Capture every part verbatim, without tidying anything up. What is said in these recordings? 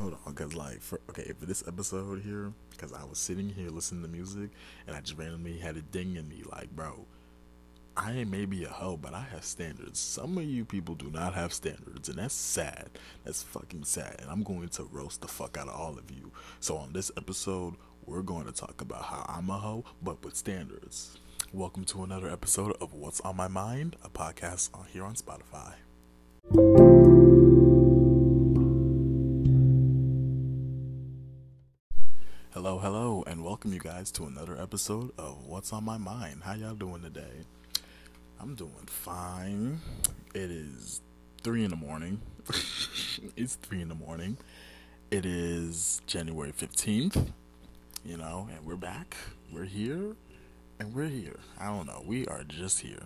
Hold on, because, like, for, okay, for this episode here, because I was sitting here listening to music, and I just randomly had a ding in me, like, bro, I ain't maybe a hoe, but I have standards. Some of you people do not have standards, and that's sad. That's fucking sad, and I'm going to roast the fuck out of all of you. So on this episode, we're going to talk about how I'm a hoe, but with standards. Welcome to another episode of What's On My Mind, a podcast on here on Spotify. Hello, hello, and welcome you guys to another episode of What's On My Mind. How y'all doing today? I'm doing fine. It is three in the morning. It's three in the morning. It is January fifteenth, you know, and we're back. We're here, and we're here. I don't know. We are just here.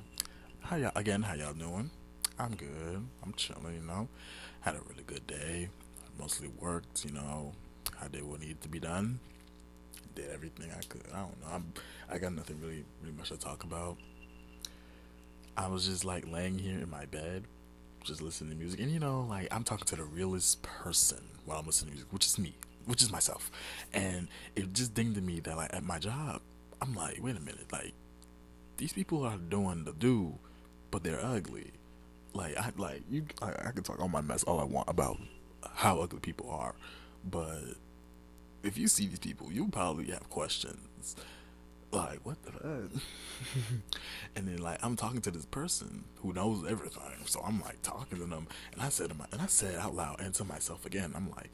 How y'all, again, how y'all doing? I'm good. I'm chilling, you know. Had a really good day. Mostly worked, you know. I did what needed to be done. Did everything I could. I don't know. I'm, I got nothing really, really much to talk about. I was just like laying here in my bed, just listening to music, and you know, like I'm talking to the realest person while I'm listening to music, which is me, which is myself. And it just dinged to me that like at my job, I'm like, wait a minute, like these people are doing the do, but they're ugly. Like I like you, I, I can talk all my mess all I want about how ugly people are, but if you see these people, you probably have questions. Like, what the fuck? And then, like, I'm talking to this person who knows everything. So I'm, like, talking to them. And I said to my, and I said out loud and to myself again, I'm like,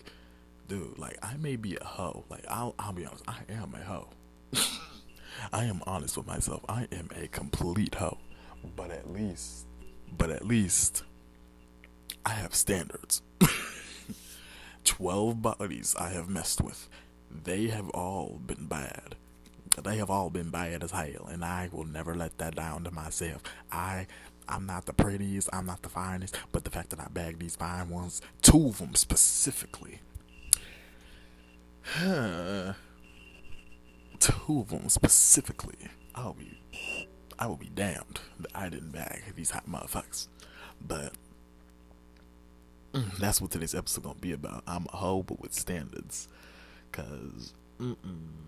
dude, like, I may be a hoe. Like, I'll, I'll be honest. I am a hoe. I am honest with myself. I am a complete hoe. But at least, but at least, I have standards. twelve bodies I have messed with. They have all been bad. They have all been bad as hell, and I will never let that down to myself. I, I'm not the prettiest, I'm not the finest, but the fact that I bagged these fine ones, two of them specifically, huh. two of them specifically, I'll be, I will be damned that I didn't bag these hot motherfuckers. But mm, that's what today's episode gonna be about. I'm a hoe, but with standards, cause mm mm.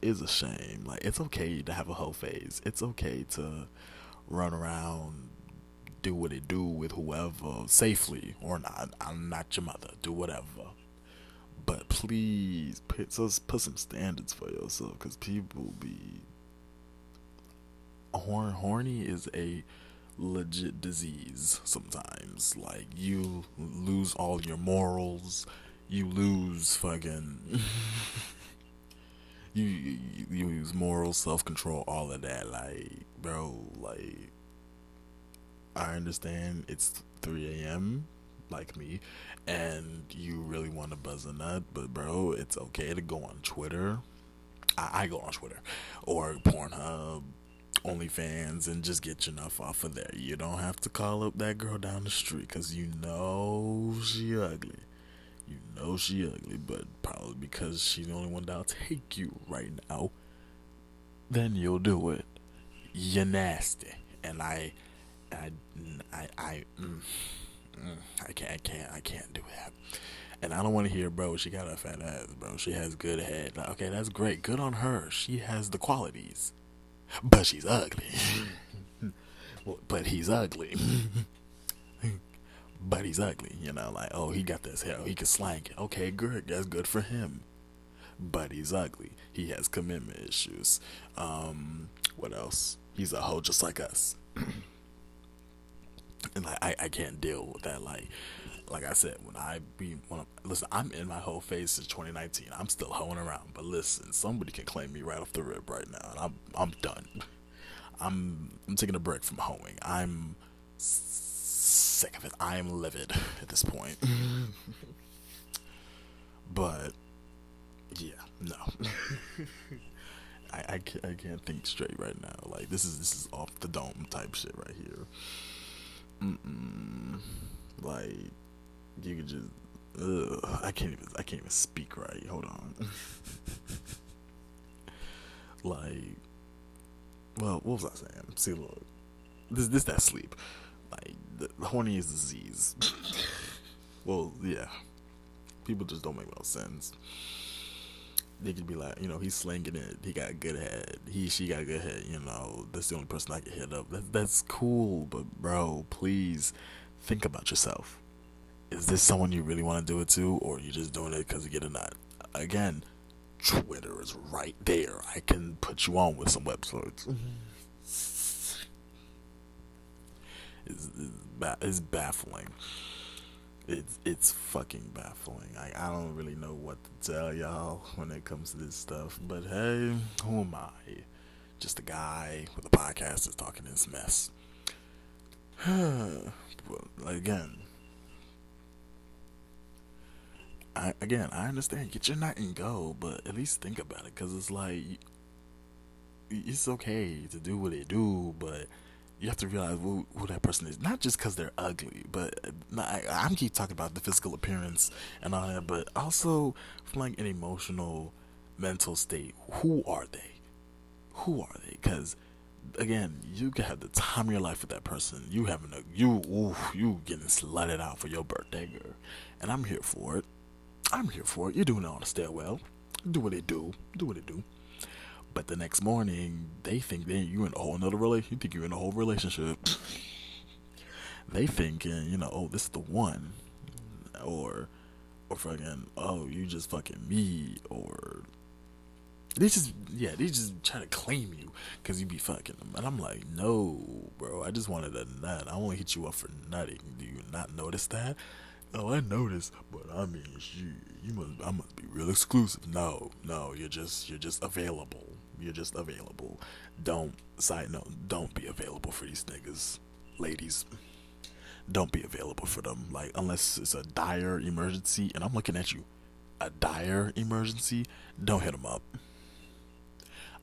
is a shame. Like, it's okay to have a hoe phase. It's okay to run around, do what it do with whoever, safely or not. I'm not your mother. Do whatever. But please, put, so put some standards for yourself, because people be... Horn, horny is a legit disease sometimes. Like, you lose all your morals. You lose fucking... You, you you use moral, self-control, all of that. Like, bro, like, I understand it's three a.m., like me, and you really want to buzz a nut, but, bro, it's okay to go on Twitter. I, I go on Twitter. Or Pornhub, OnlyFans, and just get your nuff off of there. You don't have to call up that girl down the street, because you know she ugly. You know she ugly, but probably because she's the only one that'll take you right now, then you'll do it. You're nasty, and I, I, I, I, mm, mm, I can't, I can't, I can't do that. And I don't want to hear, bro, she got a fat ass, bro. She has good head. Like, okay, that's great. Good on her. She has the qualities, but she's ugly. Well, but he's ugly. But he's ugly, you know, like, oh, he got this hair, he can slang it, okay, good, that's good for him, but he's ugly, he has commitment issues, um, what else, he's a hoe just like us, and, like, I, I can't deal with that, like, like I said, when I be, when I'm, listen, I'm in my hoe phase since twenty nineteen, I'm still hoeing around, but listen, somebody can claim me right off the rib right now, and I'm, I'm done, I'm, I'm taking a break from hoeing, I'm sick of it. I am livid at this point. But yeah, no. I, I, can't, I can't think straight right now. Like, this is this is off the dome type shit right here. Mm-mm. Like, you could just ugh, I can't even I can't even speak right. Hold on. Like, well, what was I saying? See, look, this this that sleep. Like, the, the horny is disease. Well, yeah. people just don't make no sense. They could be like, you know, he's slinging it, he got good head, he, she got good head, you know, that's the only person I can hit up. That, that's cool, but bro, please think about yourself. Is this someone you really want to do it to, or are you just doing it because you get a nut? Again, Twitter is right there. I can put you on with some websites. it's, it's, ba- it's baffling. It's it's fucking baffling. Like, I don't really know what to tell y'all when it comes to this stuff. But hey, who am I? Just a guy with a podcast that's talking this mess. Well, again, I, again, I understand. Get your nut and go, but at least think about it, because it's like, it's okay to do what they do, but you have to realize who, who that person is. Not just because they're ugly, but I, I'm keep talking about the physical appearance and all that, but also from like an emotional, mental state. Who are they? Who are they? Because again, you can have the time of your life with that person. You having a you ooh, you getting slutted out for your birthday, girl, and I'm here for it. I'm here for it. You're doing it on a stairwell. Do what they do. Do what they do. But the next morning, they think they you in a whole another relationship. You think you're in a whole relationship. They thinking, you know, oh, this is the one, or, or fucking, oh, you just fucking me, or they just, yeah, they just try to claim you because you be fucking them. And I'm like, no, bro, I just wanted a nut. I only hit you up for nutting. Do you not notice that? Oh, I noticed, but I mean, shit, you must, I must be real exclusive. No, no, you're just, you're just available. You're just available. Don't, side note, don't be available for these niggas. Ladies, don't be available for them. Like, unless it's a dire emergency, and I'm looking at you, a dire emergency, don't hit them up.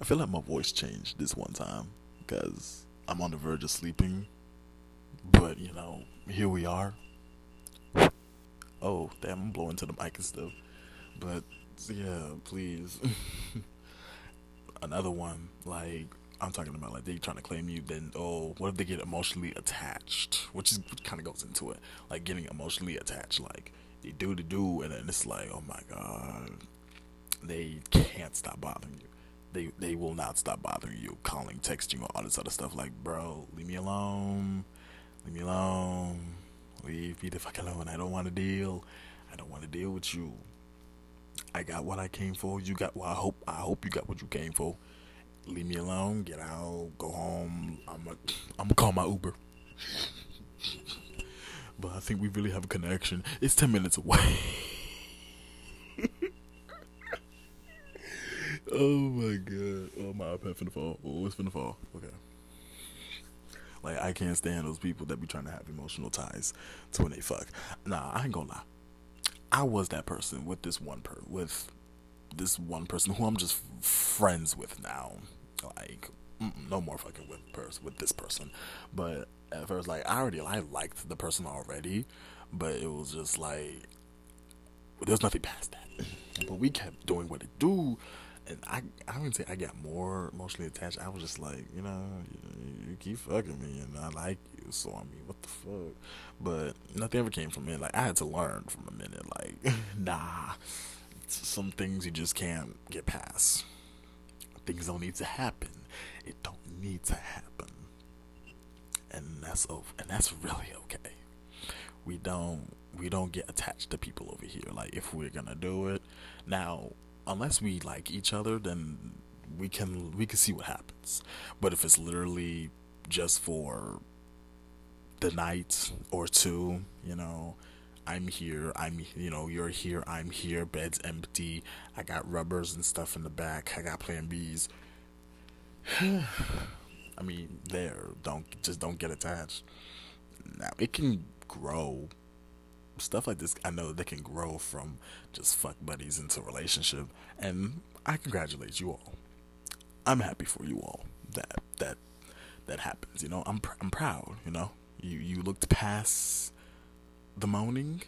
I feel like my voice changed this one time, because I'm on the verge of sleeping, but, you know, here we are. Oh, damn, I'm blowing to the mic and stuff. But, yeah, please. Another one, like, I'm talking about, like, they trying to claim you, then, oh, what if they get emotionally attached? Which is kind of goes into it. Like, getting emotionally attached. Like, they do the do, and then it's like, oh, my God. They can't stop bothering you. They, they will not stop bothering you. Calling, texting, all this other stuff. Like, bro, leave me alone. Leave me alone. Leave me the fuck alone. I don't want to deal. I don't want to deal with you. I got what I came for. You got what I hope. I hope you got what you came for. Leave me alone. Get out. Go home. I'm gonna I'm call my Uber. But I think we really have a connection. It's ten minutes away. Oh my God. Oh, my iPad finna fall. Oh, it's finna fall. Okay. Like, I can't stand those people that be trying to have emotional ties to when they fuck. Nah, I ain't gonna lie. I was that person with this one per with this one person who I'm just friends with now. Like, no more fucking with pers- with this person. But at first, like, I already I liked the person already, but it was just like there's nothing past that. But we kept doing what it do. And I, I wouldn't say I got more emotionally attached. I was just like, you know, you, you keep fucking me, and I like you, so I mean, what the fuck? But nothing ever came from it. Like, I had to learn from a minute. Like, nah, some things you just can't get past. Things don't need to happen. It don't need to happen, and that's over. And that's really okay. We don't, we don't get attached to people over here. Like, if we're gonna do it now. Unless we like each other, then we can we can see what happens. But if it's literally just for the night or two, you know, I'm here, I'm you know, you're here, I'm here, bed's empty, I got rubbers and stuff in the back, I got Plan B's. I mean, there, don't just don't get attached. Now it can grow. Stuff like this, I know they can grow from just fuck buddies into a relationship, and I congratulate you all. I'm happy for you all that that that happens. You know, I'm pr- I'm proud. You know, you you looked past the moaning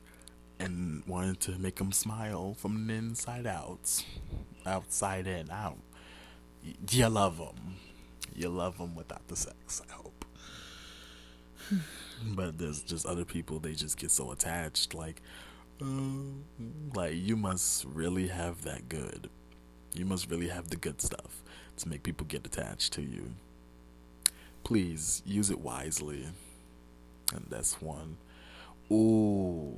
and wanted to make them smile from the inside out, outside in out. You, you love them. You love them without the sex. I hope. But there's just other people, they just get so attached. Like, Like, you must really have that good. You must really have the good stuff to make people get attached to you. Please use it wisely. And that's one. Ooh.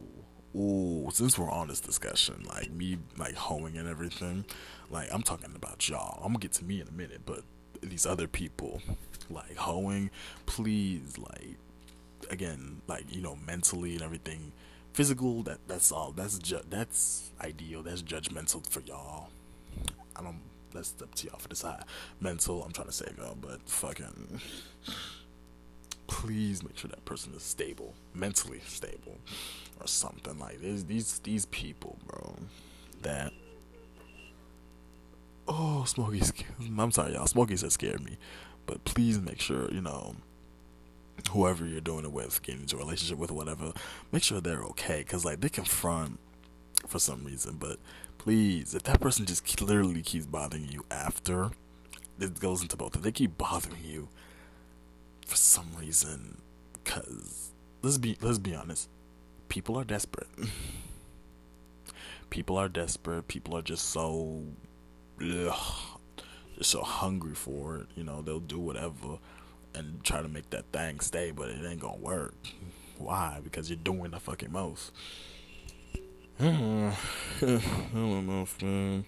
Ooh, since we're on this discussion, like me, like hoeing and everything, like I'm talking about y'all. I'm gonna get to me in a minute, but these other people, like hoeing, please, like again, like you know, mentally and everything, physical. That that's all. That's ju- that's ideal. That's judgmental for y'all. I don't. That's up to y'all for this. High. Mental. I'm trying to save y'all, but fucking. Please make sure that person is stable, mentally stable, or something like this. These these people, bro, that oh, Smokey's. I'm sorry, y'all. Smokey's has scared me, but please make sure you know whoever you're doing it with, getting into a relationship with, whatever. Make sure they're okay, cause like they confront for some reason. But please, if that person just clearly keeps bothering you after, it goes into both. If they keep bothering you. For some reason, cause let's be let's be honest, people are desperate. People are desperate. People are just so, ugh, just so hungry for it. You know, they'll do whatever and try to make that thing stay, but it ain't gonna work. Why? Because you're doing the fucking most. I don't know, man.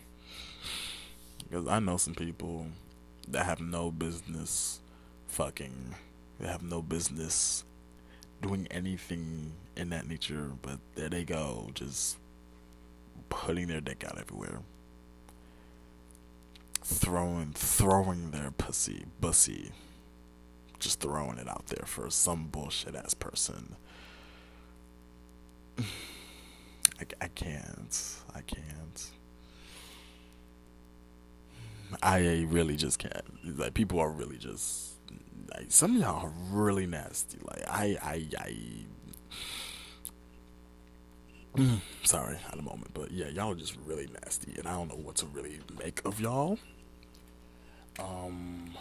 Because I know some people that have no business. Fucking. They have no business doing anything in that nature, but there they go, just putting their dick out everywhere, throwing throwing their pussy bussy, just throwing it out there for some bullshit ass person. I, I can't I can't I really just can't. Like, people are really just like, some of y'all are really nasty. Like, I, I, I. Sorry, had a moment. But yeah, y'all are just really nasty. And I don't know what to really make of y'all. Um.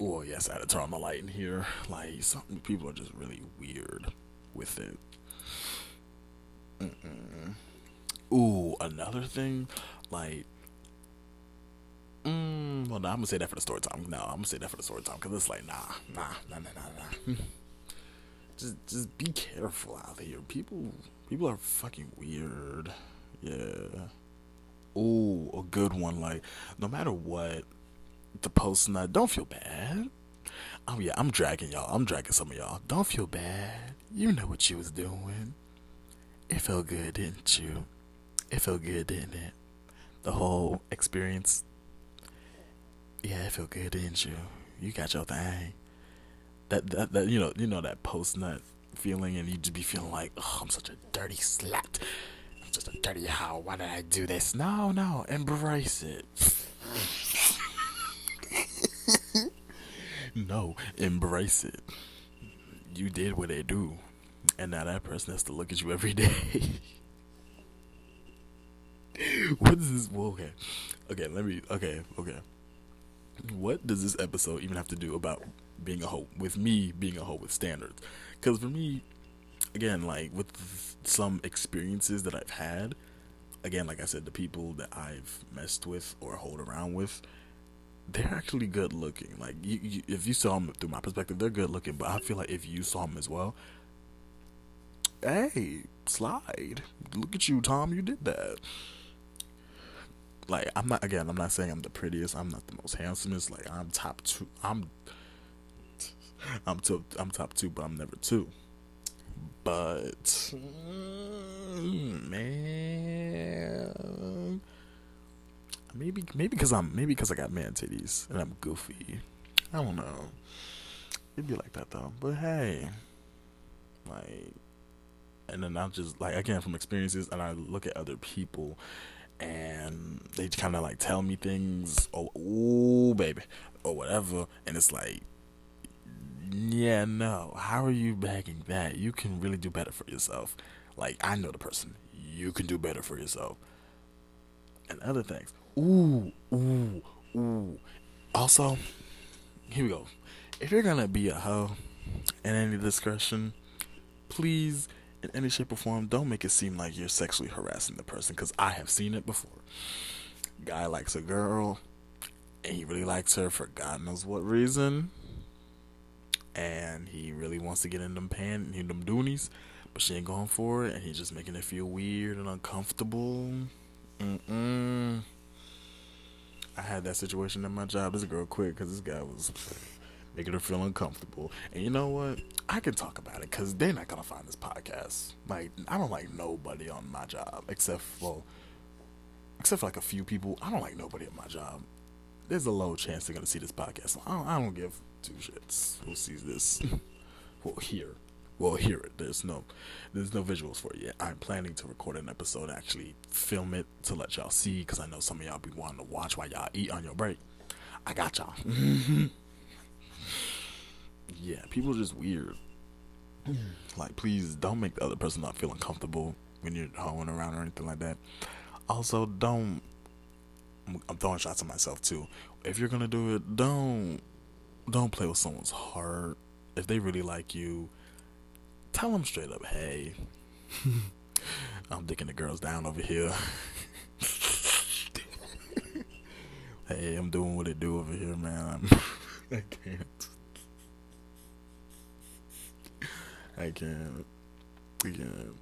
Oh, yes, I had to turn on the light in here. Like, some people are just really weird with it. Mm-mm. Ooh, another thing. Like. Mm, well, no, I'm gonna say that for the story time. No, I'm gonna say that for the story time because it's like, nah, nah, nah, nah, nah, nah. just, just be careful out here. People, people are fucking weird. Yeah. Ooh, a good one. Like, no matter what, the post not. Don't feel bad. Oh yeah, I'm dragging y'all. I'm dragging some of y'all. Don't feel bad. You know what you was doing. It felt good, didn't you? It felt good, didn't it? The whole experience. Yeah, it felt good, didn't you? You got your thing. That that that you know you know that post nut feeling, and you just be feeling like, oh, I'm such a dirty slut. I'm just a dirty hoe. Why did I do this? No, no, embrace it. No, embrace it. You did what they do, and now that person has to look at you every day. What is this? Well, okay, okay. Let me. Okay, okay. What does this episode even have to do about being a hoe with me being a hoe with standards? Because for me, again, like with some experiences that I've had, again, like I said, the people that I've messed with or hold around with, they're actually good looking. Like you, you, if you saw them through my perspective, they're good looking. But I feel like if you saw them as well, hey, slide. Look at you, Tom. You did that. Like, I'm not, again, I'm not saying I'm the prettiest, I'm not the most handsomest, like, I'm top two, I'm, I'm top, I'm top two, but I'm never two, but, man, maybe, maybe because I'm, maybe because I got man titties, and I'm goofy, I don't know, it'd be like that, though, but hey, like, and then I'll just, like, again, from experiences, and I look at other people, and they kind of like tell me things, oh, ooh, baby, or whatever, and it's like, yeah, no, how are you bagging that? You can really do better for yourself. Like, I know the person, you can do better for yourself, and other things. Ooh, ooh, ooh. Also, here we go. If you're gonna be a hoe, in any discretion, please in any shape or form. Don't make it seem like you're sexually harassing the person, because I have seen it before. Guy likes a girl, and he really likes her for God knows what reason, and he really wants to get in them pants and them doonies, but she ain't going for it, and he's just making it feel weird and uncomfortable. Mm-mm. I had that situation at my job. This girl quit because this guy was making her feel uncomfortable. And you know what? I can talk about it because they're not going to find this podcast. Like, I don't like nobody on my job except, well, except for like a few people. I don't like nobody at my job. There's a low chance they're going to see this podcast. So I, don't, I don't give two shits who sees this. Well, here. Well, hear it. There's no, there's no visuals for it yet. I'm planning to record an episode, actually film it to let y'all see, because I know some of y'all be wanting to watch while y'all eat on your break. I got y'all. Yeah, people are just weird. Like, please don't make the other person not feel uncomfortable when you're hoeing around or anything like that. Also, don't. I'm throwing shots at myself too. If you're gonna do it, don't, don't play with someone's heart. If they really like you, tell them straight up, hey, I'm dicking the girls down over here. Hey, I'm doing what it do over here, man. I'm, I can't. I can't. I can't.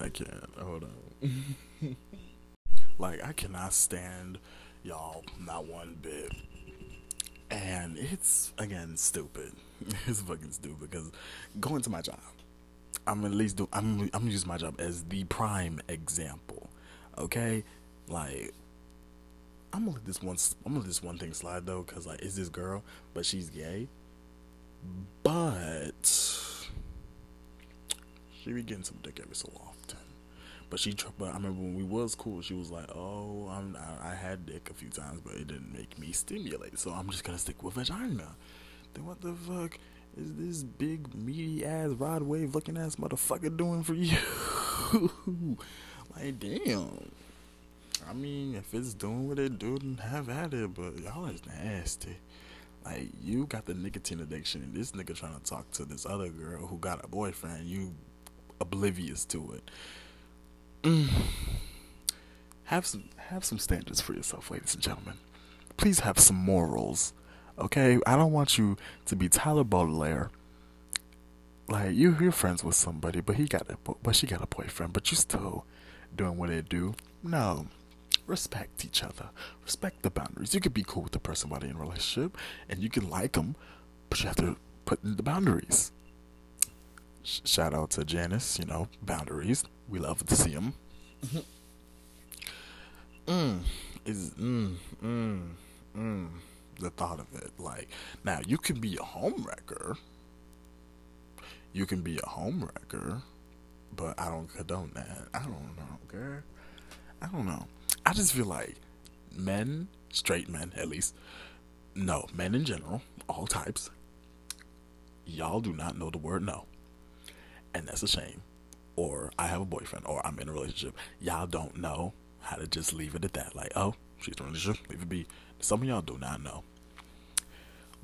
I can't. Hold on. Like, I cannot stand y'all, not one bit. And it's, again, stupid. It's fucking stupid, because going to my job, I'm at least do. I'm I'm gonna use my job as the prime example, okay? Like, I'm gonna let this one. I'm gonna let this one thing slide though, because like, it's this girl, but she's gay, but she be getting some dick every so often. But she, but I remember when we was cool, she was like, "Oh, I'm, I, I had dick a few times, but it didn't make me stimulate, so I'm just gonna stick with vagina." Then what the fuck is this big meaty ass rod wave looking ass motherfucker doing for you? Like, damn. I mean, if it's doing what it do, then have at it. But y'all is nasty. Like, you got the nicotine addiction, and this nigga trying to talk to this other girl who got a boyfriend. You oblivious to it. Mm. Have some have some standards for yourself, ladies and gentlemen. Please have some morals. Okay, I don't want you to be Tyler Baudelaire. Like, you, you're friends with somebody, but he got a, but she got a boyfriend, but you still doing what it do. No, respect each other. Respect the boundaries. You could be cool with the person while they're in a relationship, and you can like them, but you have to put in the boundaries. Sh- shout out to Janice, you know, boundaries. We love to see them. Mm, is mm mm mm. The thought of it, like, now you can be a homewrecker, you can be a homewrecker, but I don't condone that. I don't know, girl. I don't know. I just feel like men, straight men at least, no, men in general, all types, y'all do not know the word no, and that's a shame. Or I have a boyfriend, or I'm in a relationship. Y'all don't know how to just leave it at that. Like, oh, she's in a relationship, leave it be. Some of y'all do not know.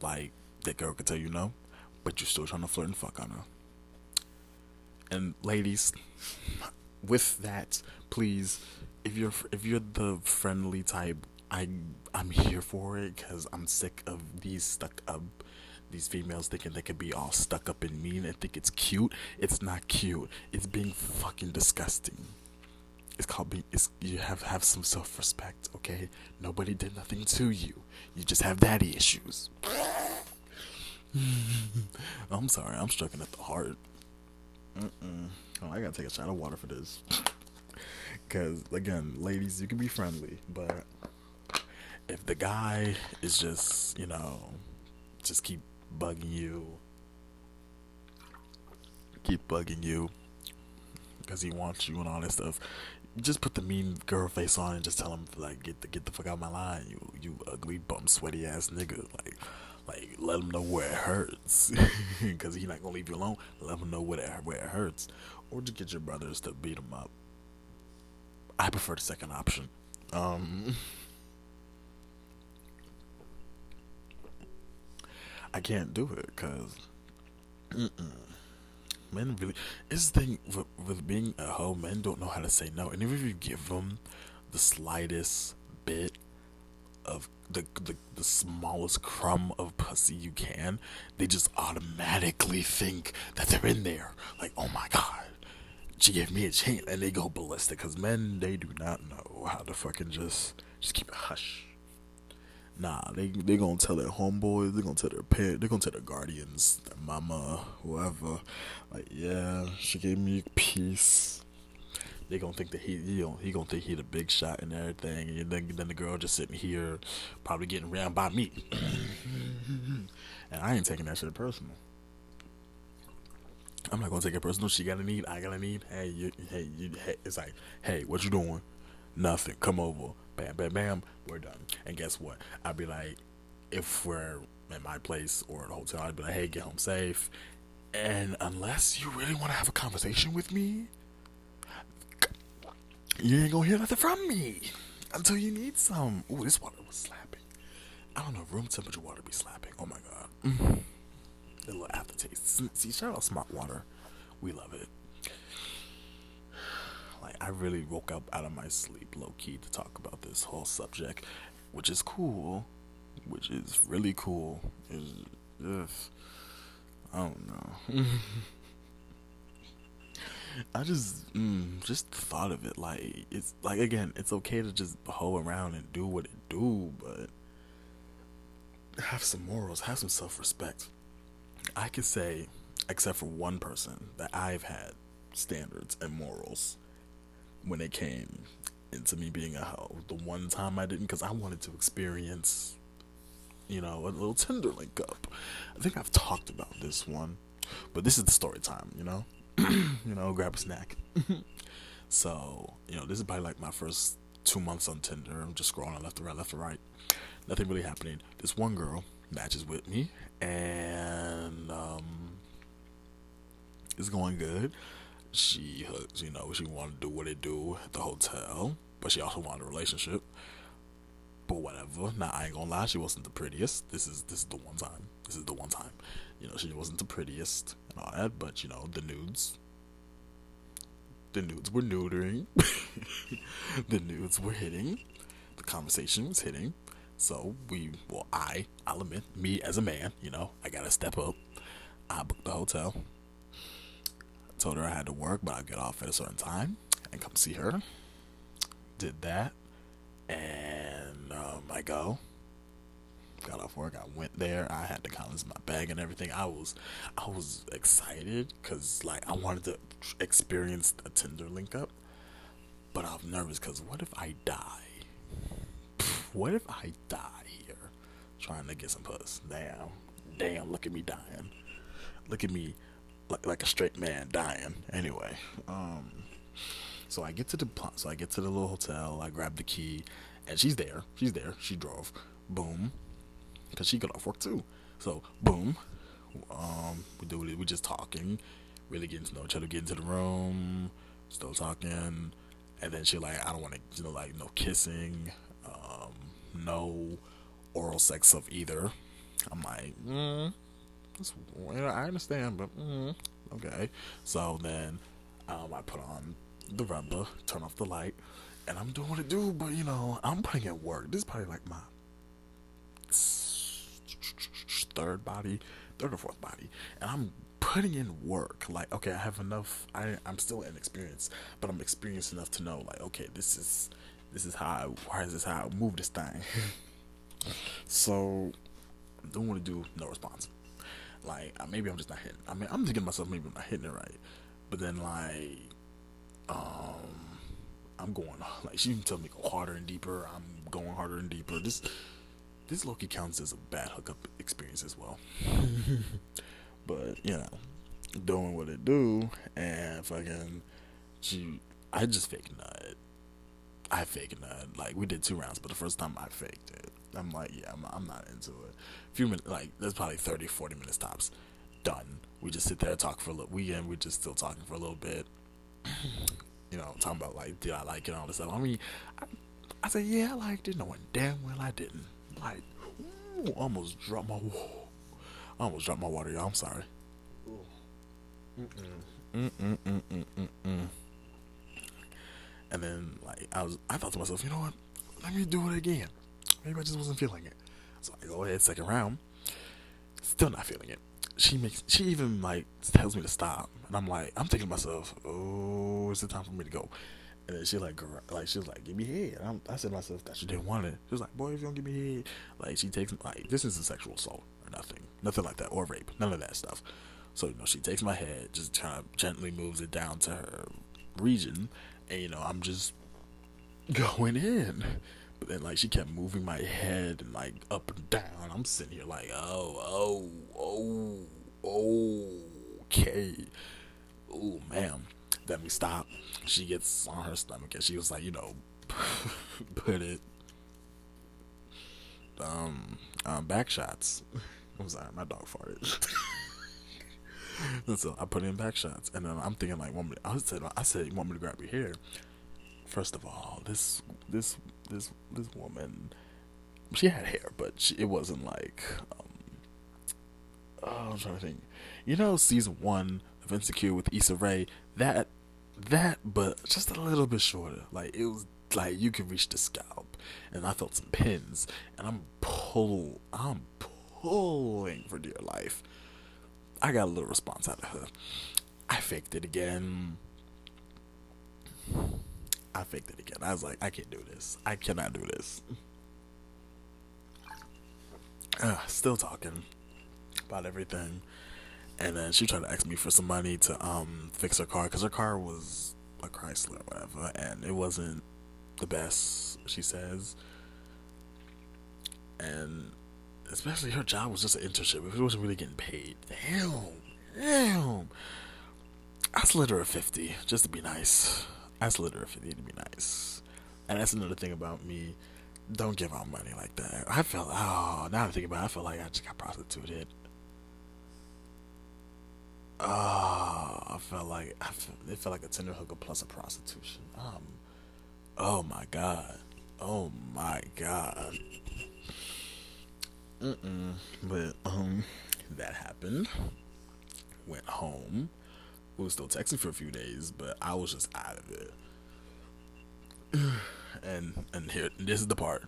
Like, that girl could tell you no, but you're still trying to flirt and fuck on her. And ladies, with that, please, if you're if you're the friendly type, I I'm here for it, because I'm sick of these stuck up, these females thinking they could be all stuck up and mean and think it's cute. It's not cute. It's being fucking disgusting. It's called being, it's, you have, have some self-respect, okay? Nobody did nothing to you. You just have daddy issues. I'm sorry, I'm struggling at the heart. Mm-mm. Oh, I gotta take a shot of water for this. Because, again, ladies, you can be friendly, but if the guy is just, you know, just keep bugging you, keep bugging you, because he wants you and all that stuff, just put the mean girl face on and just tell him, like, get the get the fuck out of my line, you you ugly bum sweaty ass nigga. Like, like let him know where it hurts, because he not gonna leave you alone. Let him know where it, where it hurts, or just get your brothers to beat him up. I prefer the second option. Um, I can't do it, cause mm-mm. men really, it's the thing with, with being at home, men don't know how to say no, and even if you give them the slightest bit of the, the the smallest crumb of pussy you can, they just automatically think that they're in there, like, oh my god, she gave me a chance, and they go ballistic, because men, they do not know how to fucking just just keep it hush. Nah, they they gonna tell their homeboys, they gonna tell their parents, they gonna tell their guardians, their mama, whoever. Like, yeah, she gave me a piece. They gonna think that he he gonna, he gonna think he the big shot and everything, and then then the girl just sitting here, probably getting ran by me, and I ain't taking that shit personal. I'm not gonna take it personal. She got a need, I got a need. Hey, you, hey, you, hey, it's like, hey, what you doing? Nothing. Come over. Bam, bam, bam. We're done. And guess what? I'd be like, if we're at my place or at a hotel, I'd be like, hey, get home safe. And unless you really want to have a conversation with me, you ain't gonna hear nothing from me until you need some. Ooh, this water was slapping. I don't know. Room temperature water be slapping. Oh my god. Mm-hmm. A little aftertaste. See, shout out Smart Water. We love it. Like, I really woke up out of my sleep low-key to talk about this whole subject, which is cool, which is really cool. It's just, I don't know. I just, mm, just thought of it, like, it's, like, again, it's okay to just hoe around and do what it do, but have some morals, have some self-respect. I could say, except for one person, that I've had standards and morals when it came into me being a hoe. The one time I didn't, because I wanted to experience, you know, a little Tinder link up. I think I've talked about this one, but this is the story time, you know? You know, grab a snack. So, you know, this is probably like my first two months on Tinder. I'm just scrolling left to right, left to right. Nothing really happening. This one girl matches with me, and um it's going good. She hooks, you know, she wanted to do what it do at the hotel, but she also wanted a relationship. But whatever. Now, I ain't gonna lie, she wasn't the prettiest. This is this is the one time. This is the one time. You know, she wasn't the prettiest and all that, but you know, the nudes. The nudes were neutering. The nudes were hitting. The conversation was hitting. So we, well, I, I'll admit, me as a man, you know, I gotta step up. I booked the hotel. I told her I had to work, but I'll get off at a certain time and come see her. Did that, and um, I go. Got off work. I went there. I had the contents in my bag and everything. I was, I was excited because like I wanted to experience a Tinder link up, but I was nervous because what if I die? What if I die here trying to get some puss? Damn. Damn, look at me dying. Look at me like like a straight man dying. Anyway, um so I get to the plot so I get to the little hotel, I grab the key, and she's there. She's there. She drove. Boom. Cause she got off work too. So boom. Um we do it, we just talking, really getting to know each other, get into the room, still talking, and then she like, I don't wanna, you know, like no kissing. Um, no oral sex of either. I'm like, mm, that's, I understand, but mm, okay. So then um, I put on the rumba, turn off the light, and I'm doing what it do, but you know, I'm putting in work. This is probably like my third body, third or fourth body, and I'm putting in work. Like, okay, I have enough, I, I'm still inexperienced, but I'm experienced enough to know, like, okay, this is This is how I, why is this how I move this thing? So, don't want to do no response. Like, maybe I'm just not hitting. I mean, I'm thinking to myself, maybe I'm not hitting it right. But then, like, um, I'm going, like, she telling me go harder and deeper. I'm going harder and deeper. This, this low-key counts as a bad hookup experience as well. But, you know, doing what it do, and fucking, she, I just fake nut. I faked it. Like, we did two rounds, but the first time I faked it. I'm like, yeah, I'm, I'm not into it. A few minutes, like, that's probably thirty, forty minutes tops. Done. We just sit there and talk for a little weekend. We're just still talking for a little bit. You know, talking about, like, did I like it and all this stuff. I mean, I, I said, yeah, I liked it. No one damn well I didn't. Like, ooh, almost dropped my, I almost dropped my water, y'all. I'm sorry. Mm-mm. Mm-mm-mm-mm-mm. And then, like, I was, I thought to myself, you know what? Let me do it again. Maybe I just wasn't feeling it. So I go ahead, second round. Still not feeling it. She makes, she even, like, tells me to stop. And I'm like, I'm thinking to myself, oh, it's the time for me to go. And then she, like, like she was like, give me head. I'm, I said to myself that she didn't want it. She was like, boy, if you don't give me head. Like, she takes, like, this isn't sexual assault or nothing. Nothing like that. Or rape. None of that stuff. So, you know, she takes my head, just kind of gently moves it down to her region. And, you know, I'm just going in. But then, like, she kept moving my head and, like, up and down. I'm sitting here like, oh, oh, oh, okay. Oh, ma'am. Then we stop. She gets on her stomach and she was like, you know, put it, um, um, back shots. I'm sorry, my dog farted. And so I put in back shots. And then I'm thinking, like, one minute, I said, I said, you want me to grab your hair? First of all, this, this, this, this woman, she had hair, but she, it wasn't like, um, oh, I'm trying to think. You know, season one of Insecure with Issa Rae, that, that, but just a little bit shorter. Like, it was, like, you could reach the scalp, and I felt some pins, and I'm pull, I'm pulling for dear life. I got a little response out of her. I faked it again. I faked it again. I was like, I can't do this. I cannot do this. Uh, still talking about everything. And then she tried to ask me for some money to um fix her car, because her car was a Chrysler or whatever, and it wasn't the best, she says. And especially her job was just an internship. It wasn't really getting paid. Damn. Damn. I slid her a fifty just to be nice. I slid her a fifty to be nice. And that's another thing about me. Don't give out money like that. I felt, oh, now I'm thinking about it, I feel like I just got prostituted. Oh, I felt like, I feel, it felt like a Tinder hookup plus a prostitution. Um, oh my God. Oh my God. Mm-mm. But, um, that happened. Went home. We were still texting for a few days, but I was just out of it. And, and here, this is the part.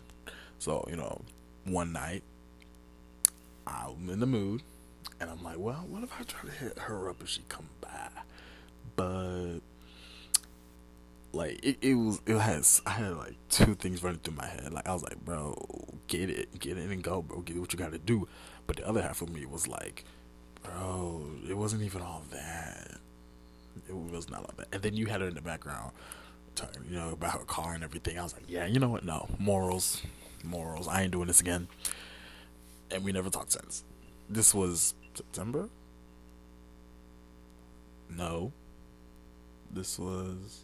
So, you know, one night, I'm in the mood, and I'm like, well, what if I try to hit her up if she come by? But, like, it, it was, it has, I had, like, two things running through my head. Like, I was like, bro, get it, get it and go, bro, get what you gotta do. But the other half of me was like, bro, it wasn't even all that. It was not all that. And then you had her in the background, talking, you know, about her car and everything. I was like, yeah, you know what, no, morals, morals, I ain't doing this again. And we never talked since. This was September? No. This was...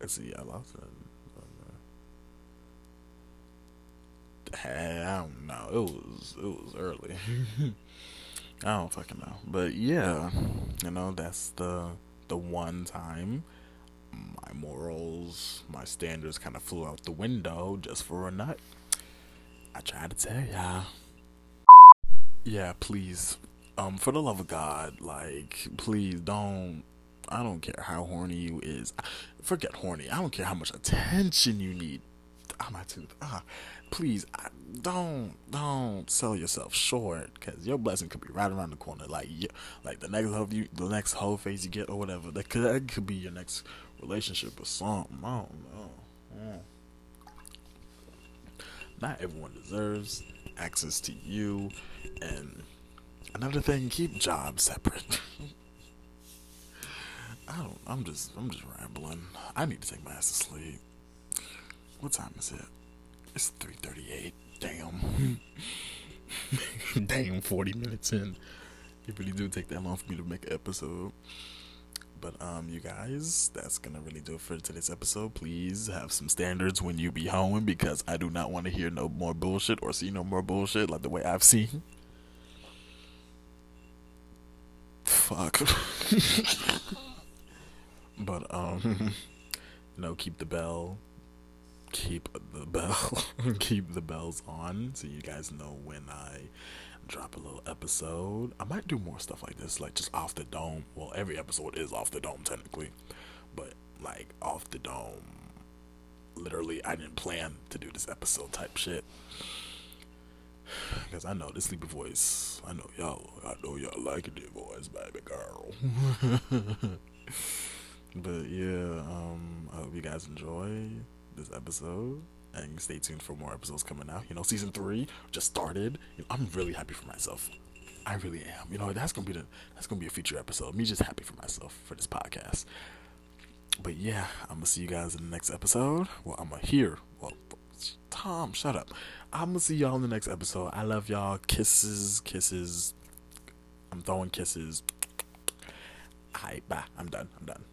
Let's see, I lost it. I don't know. It was it was early. I don't fucking know. But yeah, you know, that's the the one time my morals, my standards kind of flew out the window just for a nut. I tried to tell y'all. Yeah, please, um, for the love of God, like, please don't. I don't care how horny you is. Forget horny. I don't care how much attention you need. Ah, my tooth. Ah, please, I, don't, don't sell yourself short, because your blessing could be right around the corner. Like, you, like the next whole you, the next whole phase you get or whatever, that could, that could be your next relationship or something. I don't know. Yeah. Not everyone deserves access to you, and another thing, keep jobs separate. I don't, I'm just, I'm just rambling. I need to take my ass to sleep. What time is it? It's three thirty-eight. Damn. Damn, forty minutes in. It really do take that long for me to make an episode. But, um, you guys, that's gonna really do it for today's episode. Please have some standards when you be home, because I do not want to hear no more bullshit or see no more bullshit like the way I've seen. Fuck. But, um, you know, keep the bell, keep the bell, keep the bells on, so you guys know when I drop a little episode. I might do more stuff like this, like just off the dome. Well, every episode is off the dome technically, but like off the dome, literally I didn't plan to do this episode type shit. Because I know this sleepy voice, I know y'all, I know y'all like it, voice, baby girl. But yeah, um, I hope you guys enjoy this episode, and stay tuned for more episodes coming out. You know, season three just started. You know, I'm really happy for myself. I really am. You know, that's gonna be the that's gonna be a future episode. Me just happy for myself for this podcast. But yeah, I'm gonna see you guys in the next episode. Well, I'm gonna hear. Well, Tom, shut up. I'm gonna see y'all in the next episode. I love y'all. Kisses, kisses. I'm throwing kisses. Alright, bye. I'm done. I'm done.